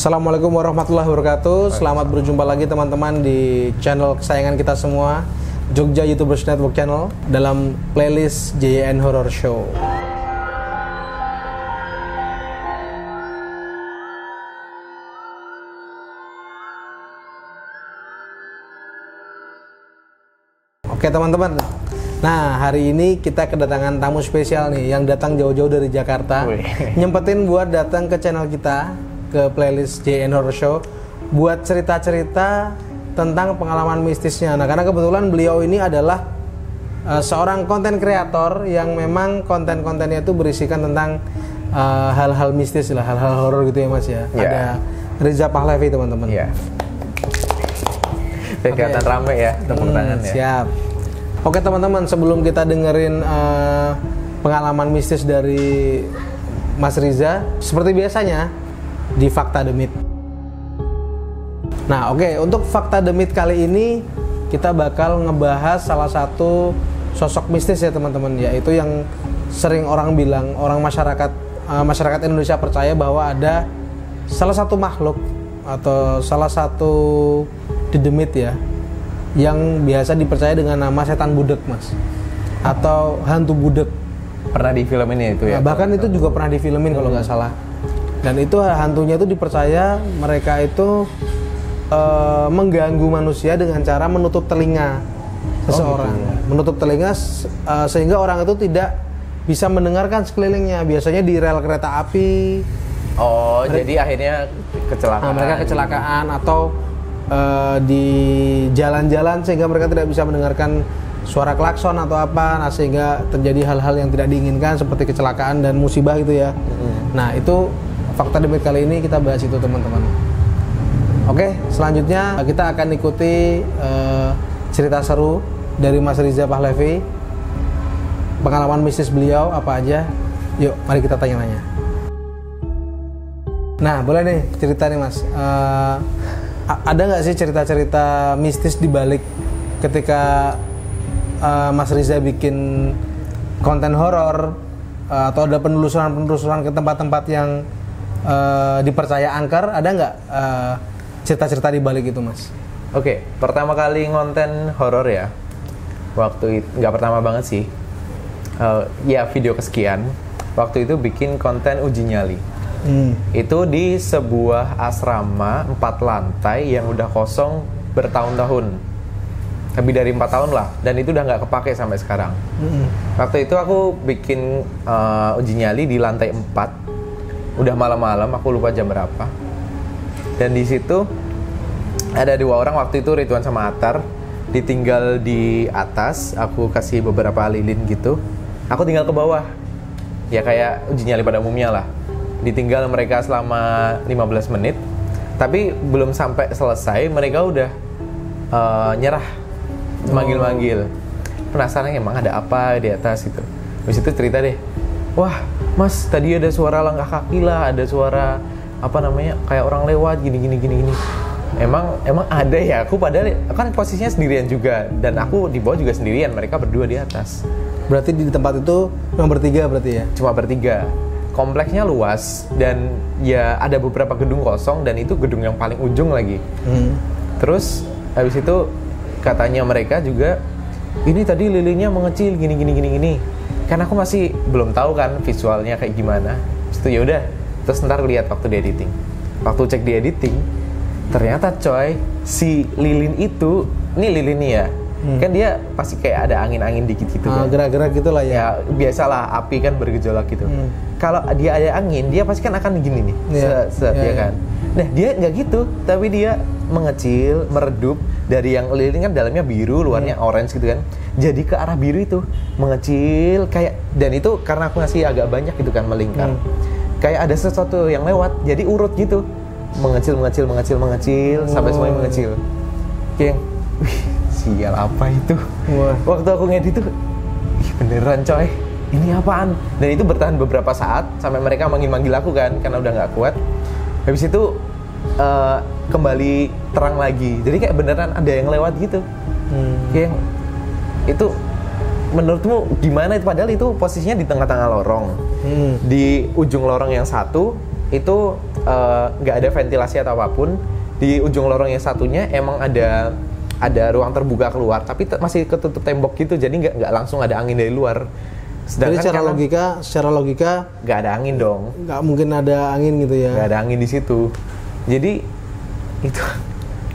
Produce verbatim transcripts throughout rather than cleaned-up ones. Assalamualaikum warahmatullahi wabarakatuh. Selamat berjumpa lagi teman-teman di channel kesayangan kita semua, Jogja YouTubers Network Channel, dalam playlist J Y N Horror Show. Oke teman-teman, nah hari ini kita kedatangan tamu spesial nih yang datang jauh-jauh dari Jakarta. Wih. Nyempetin buat datang ke channel kita, ke playlist J Y N Horror Show, buat cerita-cerita tentang pengalaman mistisnya. Nah karena kebetulan beliau ini adalah uh, seorang konten kreator yang memang konten-kontennya itu berisikan tentang hal-hal uh, mistis lah, hal-hal horor gitu ya mas ya. Yeah. Ada Riza Pahlevi teman-teman. Yeah. Oke, kelihatan rame ya, tepuk tangan ya. Siap. Oke teman-teman, sebelum kita dengerin uh, pengalaman mistis dari Mas Riza, seperti biasanya di Fakta Demit. Nah oke, untuk Fakta Demit kali ini kita bakal ngebahas salah satu sosok mistis ya teman-teman, yaitu yang sering orang bilang, orang masyarakat uh, masyarakat Indonesia percaya bahwa ada salah satu makhluk atau salah satu dedemit ya, yang biasa dipercaya dengan nama setan budek mas, atau hantu budek. Pernah di filmin itu ya? Nah, bahkan itu juga pernah di filmin kalau nggak salah. Dan itu hantunya itu dipercaya mereka itu e, mengganggu manusia dengan cara menutup telinga seseorang. Oh, gitu. Menutup telinga e, sehingga orang itu tidak bisa mendengarkan sekelilingnya. Biasanya di rel kereta api. Oh, mereka, jadi akhirnya kecelakaan. Mereka kecelakaan atau Uh, di jalan-jalan sehingga mereka tidak bisa mendengarkan suara klakson atau apa, nah sehingga terjadi hal-hal yang tidak diinginkan seperti kecelakaan dan musibah gitu ya. Mm. Nah itu Fakta Demit kali ini kita bahas itu teman-teman. Oke, selanjutnya kita akan ikuti uh, cerita seru dari Mas Riza Pahlevi, pengalaman mistis beliau apa aja. Yuk mari kita tanya-tanya. Nah boleh nih cerita nih mas, uh, ada nggak sih cerita-cerita mistis di balik ketika uh, Mas Riza bikin konten horor, uh, atau ada penelusuran-penelusuran ke tempat-tempat yang uh, dipercaya angker, ada nggak uh, cerita-cerita di balik itu mas? Oke, pertama kali konten horor ya, waktu itu nggak pertama banget sih, uh, ya video kesekian, waktu itu bikin konten uji nyali. Hmm. Itu di sebuah asrama empat lantai yang udah kosong bertahun-tahun, lebih dari empat tahun lah, dan itu udah nggak kepake sampai sekarang. Hmm. Waktu itu aku bikin uh, uji nyali di lantai empat, udah malam-malam, aku lupa jam berapa. Dan di situ ada dua orang waktu itu, Ridwan sama Atar, ditinggal di atas. Aku kasih beberapa lilin gitu, aku tinggal ke bawah. Ya kayak uji nyali pada umumnya lah. Ditinggal mereka selama lima belas menit, tapi belum sampai selesai mereka udah uh, nyerah, manggil-manggil. Penasaran emang ada apa di atas gitu. Habis itu cerita deh, wah mas tadi ada suara langkah kaki lah, ada suara apa namanya kayak orang lewat gini-gini-gini. Emang emang ada ya, aku padahal kan posisinya sendirian juga, dan aku di bawah juga sendirian, mereka berdua di atas. Berarti di tempat itu cuma bertiga berarti ya? Cuma bertiga. Kompleksnya luas dan ya ada beberapa gedung kosong, dan itu gedung yang paling ujung lagi. Hmm. Terus habis itu katanya mereka juga, ini tadi lilinnya mengecil gini gini gini gini. Karena aku masih belum tahu kan visualnya kayak gimana. Terus ya udah, terus ntar lihat waktu di editing. Waktu cek di editing, ternyata coy si lilin itu, ini lilin nih ya. Hmm. Kan dia pasti kayak ada angin-angin dikit gitu ah, kan. Gerak-gerak gitu lah ya. Ya biasalah, api kan bergejolak gitu. Hmm. Kalau dia ada angin, dia pasti kan akan gini nih. Yeah. Set, yeah, ya yeah. kan. Nah dia nggak gitu, tapi dia mengecil, meredup. Dari yang lilin kan dalamnya biru, luarnya hmm. orange gitu kan. Jadi ke arah biru itu, mengecil kayak. Dan itu karena aku ngasih agak banyak gitu kan, melingkar. Hmm. Kayak ada sesuatu yang lewat, jadi urut gitu. Mengecil, mengecil, mengecil, mengecil, oh. sampai semuanya mengecil. Oke. Sial apa itu? Wah. Waktu aku ngedit tuh, ih beneran coy, ini apaan? Dan itu bertahan beberapa saat sampai mereka manggil-manggil aku kan, karena udah nggak kuat. Habis itu uh, kembali terang lagi. Jadi kayak beneran ada yang lewat gitu. Hmm. Kayak itu menurutmu gimana? Padahal itu posisinya di tengah-tengah lorong. Hmm. Di ujung lorong yang satu itu nggak uh, ada ventilasi atau apapun. Di ujung lorong yang satunya emang ada ada ruang terbuka keluar, tapi te- masih ketutup tembok gitu, jadi nggak nggak langsung ada angin dari luar. Sedangkan jadi secara logika, secara logika nggak ada angin dong. Nggak mungkin ada angin gitu ya. Nggak ada angin di situ. Jadi itu,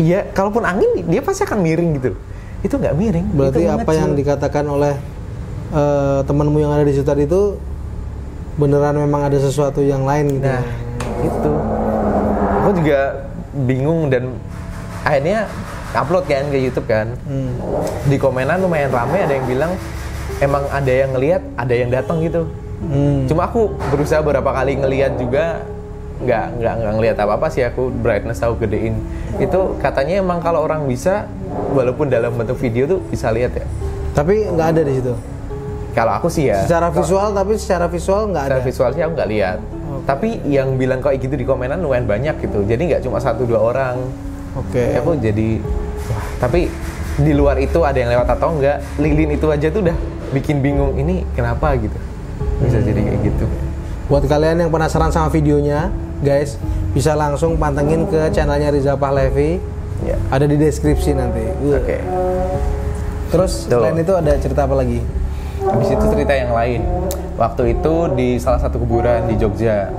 iya, kalaupun angin dia pasti akan miring gitu. Itu nggak miring. Berarti apa ngecil. Yang dikatakan oleh uh, temanmu yang ada di situ tadi itu beneran memang ada sesuatu yang lain gitu. Nah, itu. Aku juga bingung dan akhirnya upload kan ke YouTube kan. Hmm. Di komenan lumayan ramai, ada yang bilang emang ada yang ngelihat, ada yang datang gitu. Hmm. Cuma aku berusaha berapa kali ngelihat juga nggak nggak nggak ngelihat apa-apa sih, aku brightness aku gedein. Itu katanya emang kalau orang bisa walaupun dalam bentuk video tuh bisa lihat ya. Tapi nggak ada di situ. Kalau aku sih ya. Secara visual kalo, tapi secara visual nggak ada. Secara visual sih aku nggak lihat. Okay. Tapi yang bilang kayak gitu di komenan lumayan banyak gitu. Jadi nggak cuma satu dua orang. Oke. Okay. Aku jadi, wah, tapi di luar itu ada yang lewat atau enggak, lilin itu aja tuh udah bikin bingung ini kenapa gitu. Bisa hmm. jadi kayak gitu. Buat kalian yang penasaran sama videonya, guys, bisa langsung pantengin ke channelnya Riza Pahlevi. Yeah. Ada di deskripsi nanti. Oke. Okay. Terus tuh. Selain itu ada cerita apa lagi? Habis itu cerita yang lain. Waktu itu di salah satu kuburan di Jogja.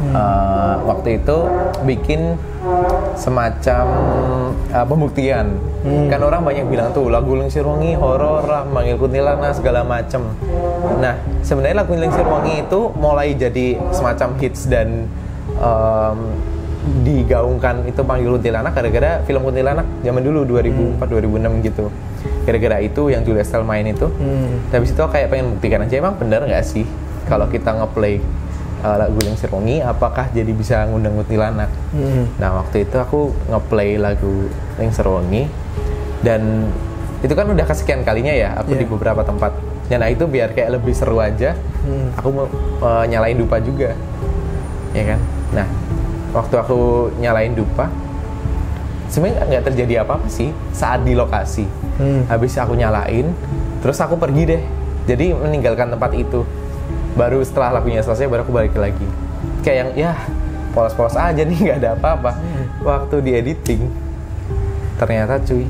Hmm. Uh, waktu itu bikin semacam uh, pembuktian. Hmm. Kan orang banyak bilang tuh lagu Lingsir Wengi horor lah, manggil kuntilanak segala macem. Nah, sebenarnya lagu Lingsir Wengi itu mulai jadi semacam hits dan um, digaungkan itu manggil kuntilanak gara-gara film Kuntilanak zaman dulu dua ribu empat dua ribu enam gitu. Gara-gara itu yang Julie Estelle main itu. Hmm. Habis itu kayak pengen buktikan aja emang bener nggak sih kalau kita ngeplay Uh, lagu Lingsir Wengi, apakah jadi bisa ngundang kuntilanak? Mm. Nah waktu itu aku ngeplay lagu Lingsir Wengi dan itu kan udah kesekian kalinya ya aku yeah. di beberapa tempat. Nah itu biar kayak lebih seru aja, mm. aku uh, nyalain dupa juga, ya kan? Nah waktu aku nyalain dupa, sebenarnya nggak terjadi apa-apa sih saat di lokasi. Mm. Habis aku nyalain, terus aku pergi deh. Jadi meninggalkan tempat itu. Baru setelah lagunya selesai, baru aku balik lagi. Kayak yang, ya polos-polos aja nih, nggak ada apa-apa. Waktu di editing, ternyata cuy,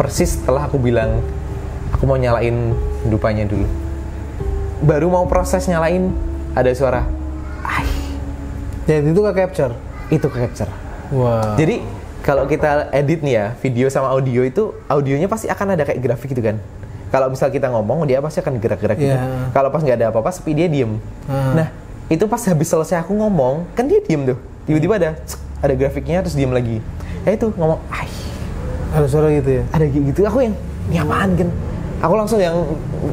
persis setelah aku bilang, aku mau nyalain dupanya dulu. Baru mau proses nyalain, ada suara, ay. Jadi itu ke-capture? Itu ke-capture. Wow. Jadi, kalau kita edit nih ya, video sama audio itu, audionya pasti akan ada kayak grafik gitu kan. Kalau misal kita ngomong, dia pasti akan gerak-gerak gitu. Yeah. Kalau pas nggak ada apa-apa, sepi dia diem. Hmm. Nah, itu pas habis selesai aku ngomong, kan dia diem tuh. Tiba-tiba ada, ada grafiknya, terus diem lagi. Ya itu, ngomong, ay. Ada suara gitu ya? Ada gitu, aku yang, ini apaan kan? Aku langsung yang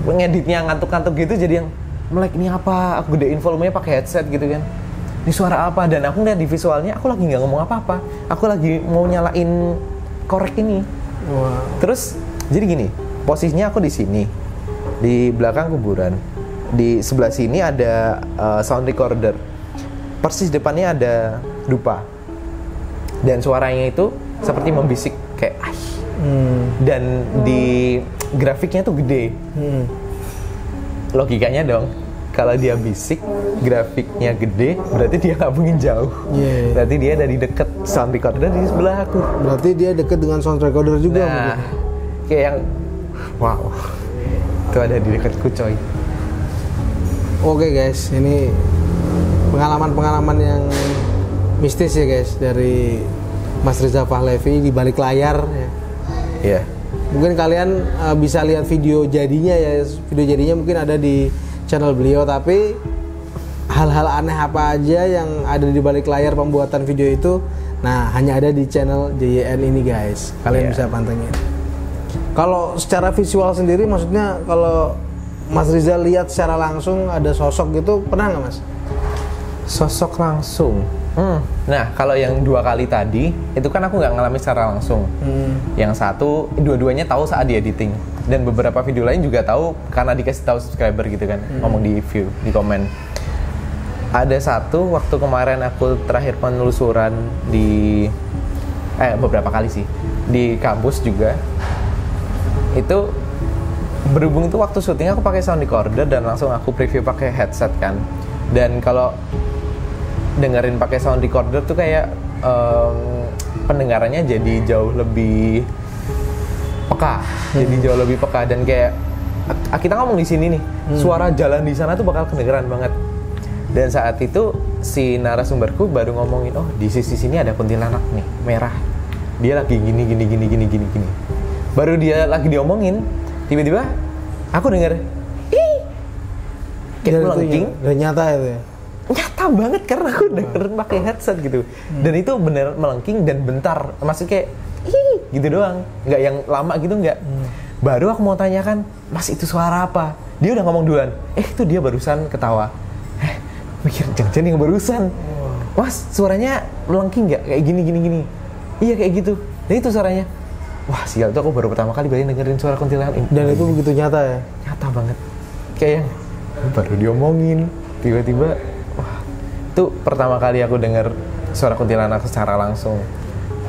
ngeditnya ngantuk-ngantuk gitu, jadi yang, melek ini apa? Aku gedein volumenya pakai headset gitu kan. Ini suara apa? Dan aku lihat di visualnya, aku lagi nggak ngomong apa-apa. Aku lagi mau nyalain korek ini. Wow. Terus, jadi gini. Posisinya aku di sini, di belakang kuburan. Di sebelah sini ada uh, sound recorder. Persis depannya ada dupa. Dan suaranya itu seperti membisik kayak ay. Hmm. Dan di grafiknya tuh gede. Hmm. Logikanya dong, kalau dia bisik, grafiknya gede, berarti dia nggak mungkin jauh. Yeah. Berarti dia dari deket sound recorder di sebelah aku. Berarti dia deket dengan sound recorder juga. Nah, mungkin. Kayak yang wow, itu ada di dekatku coy. Oke guys, ini pengalaman-pengalaman yang mistis ya guys dari Mas Riza Pahlevi di balik layar. Iya. Yeah. Mungkin kalian uh, bisa lihat video jadinya ya, video jadinya mungkin ada di channel beliau. Tapi hal-hal aneh apa aja yang ada di balik layar pembuatan video itu, nah hanya ada di channel J Y N ini guys. Kalian yeah. bisa pantengin. Kalau secara visual sendiri, maksudnya kalau Mas Riza lihat secara langsung ada sosok gitu, pernah nggak Mas? Sosok langsung? Hmm. Nah, kalau yang dua kali tadi, itu kan aku nggak ngalami secara langsung. Hmm. Yang satu, dua-duanya tahu saat di editing. Dan beberapa video lain juga tahu karena dikasih tahu subscriber gitu kan, hmm. ngomong di view, di komen. Ada satu, waktu kemarin aku terakhir penelusuran di... Eh, beberapa kali sih. Di kampus juga. Itu berhubung itu waktu syuting aku pakai sound recorder dan langsung aku preview pakai headset kan. Dan kalau dengerin pakai sound recorder tuh kayak um, pendengarannya jadi jauh lebih peka, hmm. jadi jauh lebih peka dan kayak kita ngomong di sini nih, hmm. suara jalan di sana tuh bakal kedengeran banget. Dan saat itu si narasumberku baru ngomongin, oh di sisi sini ada kuntilanak nih, merah. Dia lagi gini gini gini gini gini gini. Baru dia lagi diomongin, tiba-tiba aku dengar, ih, kayak melengking. Udah nyata itu ya. Nyata banget karena aku dengerin pakai headset gitu. Hmm. Dan itu bener melengking dan bentar, maksudnya kayak ih gitu doang, nggak yang lama gitu nggak. Hmm. Baru aku mau tanyakan, mas itu suara apa? Dia udah ngomong duluan. Eh itu dia barusan ketawa. Mikir jangan-jangan yang barusan, mas suaranya melengking nggak kayak gini gini gini, iya kayak gitu, dan itu suaranya, wah sial tuh aku baru pertama kali balik dengerin suara kuntilanak ini. Dan itu begitu nyata ya, nyata banget, kayak yang baru diomongin tiba-tiba, wah itu pertama kali aku denger suara kuntilanak secara langsung.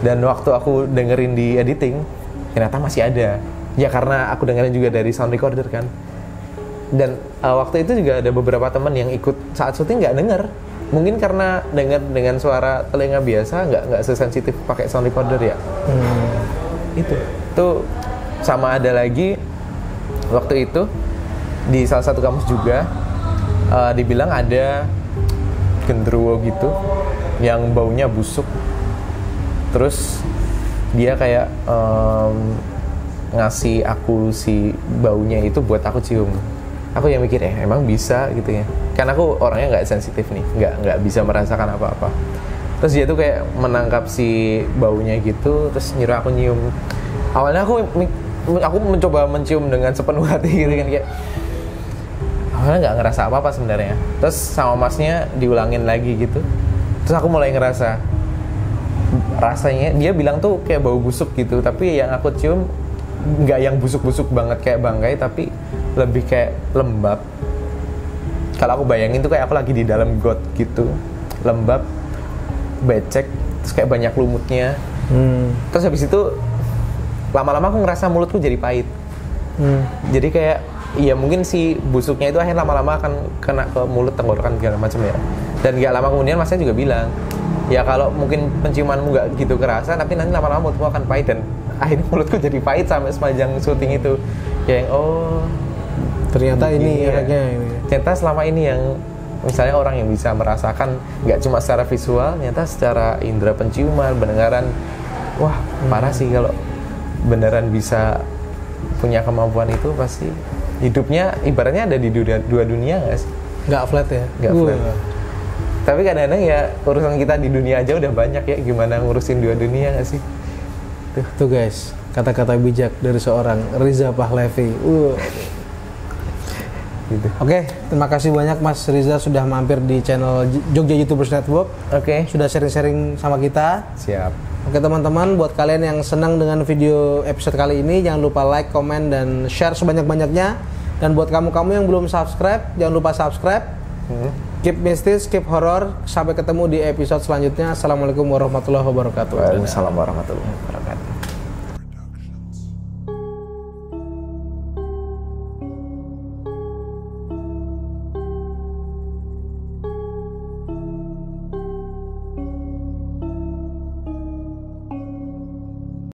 Dan waktu aku dengerin di editing ternyata masih ada, ya karena aku dengerin juga dari sound recorder kan. Dan uh, waktu itu juga ada beberapa teman yang ikut saat syuting nggak denger, mungkin karena denger dengan suara telinga biasa nggak nggak sesensitif pakai sound recorder ya. hmm. Itu tuh sama ada lagi waktu itu di salah satu kampus juga, uh, dibilang ada gendruwo gitu yang baunya busuk, terus dia kayak um, ngasih aku si baunya itu buat aku cium. Aku yang mikir, eh emang bisa gitu ya, karena aku orangnya nggak sensitif nih, nggak nggak bisa merasakan apa-apa. Terus dia tuh kayak menangkap si baunya gitu, terus nyuruh aku nyium. Awalnya aku aku mencoba mencium dengan sepenuh hati gitu kan, kayak awalnya nggak ngerasa apa-apa sebenarnya. Terus sama masnya diulangin lagi gitu, terus aku mulai ngerasa rasanya. Dia bilang tuh kayak bau busuk gitu, tapi yang aku cium nggak yang busuk-busuk banget kayak bangkai, tapi lebih kayak lembab. Kalau aku bayangin tuh kayak aku lagi di dalam got gitu, lembab, becek, terus kayak banyak lumutnya. hmm. Terus habis itu lama-lama aku ngerasa mulutku jadi pahit. hmm. Jadi kayak ya mungkin si busuknya itu akhirnya lama-lama akan kena ke mulut, tenggorokan, segala macam ya. Dan gak lama kemudian masnya juga bilang, ya kalau mungkin penciumanmu nggak gitu kerasa, tapi nanti lama-lama mulutmu akan pahit. Dan akhirnya mulutku jadi pahit sampai sepanjang syuting itu. Kayak oh ternyata ini ya, efeknya ini. Ternyata selama ini yang misalnya orang yang bisa merasakan nggak cuma secara visual, ternyata secara indera penciuman, pendengaran, wah parah sih kalau beneran bisa punya kemampuan itu. Pasti hidupnya ibaratnya ada di dua, dua dunia nggak sih? Nggak flat ya? Nggak uh. flat. Tapi kadang-kadang ya urusan kita di dunia aja udah banyak ya, gimana ngurusin dua dunia nggak sih? Tuh, tuh guys, kata-kata bijak dari seorang Riza Pahlevi. Uh. Gitu. Oke, okay, terima kasih banyak Mas Riza sudah mampir di channel Jogja YouTubers Network. Oke. Okay. Sudah sharing-sharing sama kita. Siap. Oke okay, teman-teman, buat kalian yang senang dengan video episode kali ini, jangan lupa like, komen, dan share sebanyak-banyaknya. Dan buat kamu-kamu yang belum subscribe, jangan lupa subscribe. Hmm. Keep mistis, keep horror. Sampai ketemu di episode selanjutnya. Assalamualaikum warahmatullahi wabarakatuh. Waalaikumsalam warahmatullahi wabarakatuh.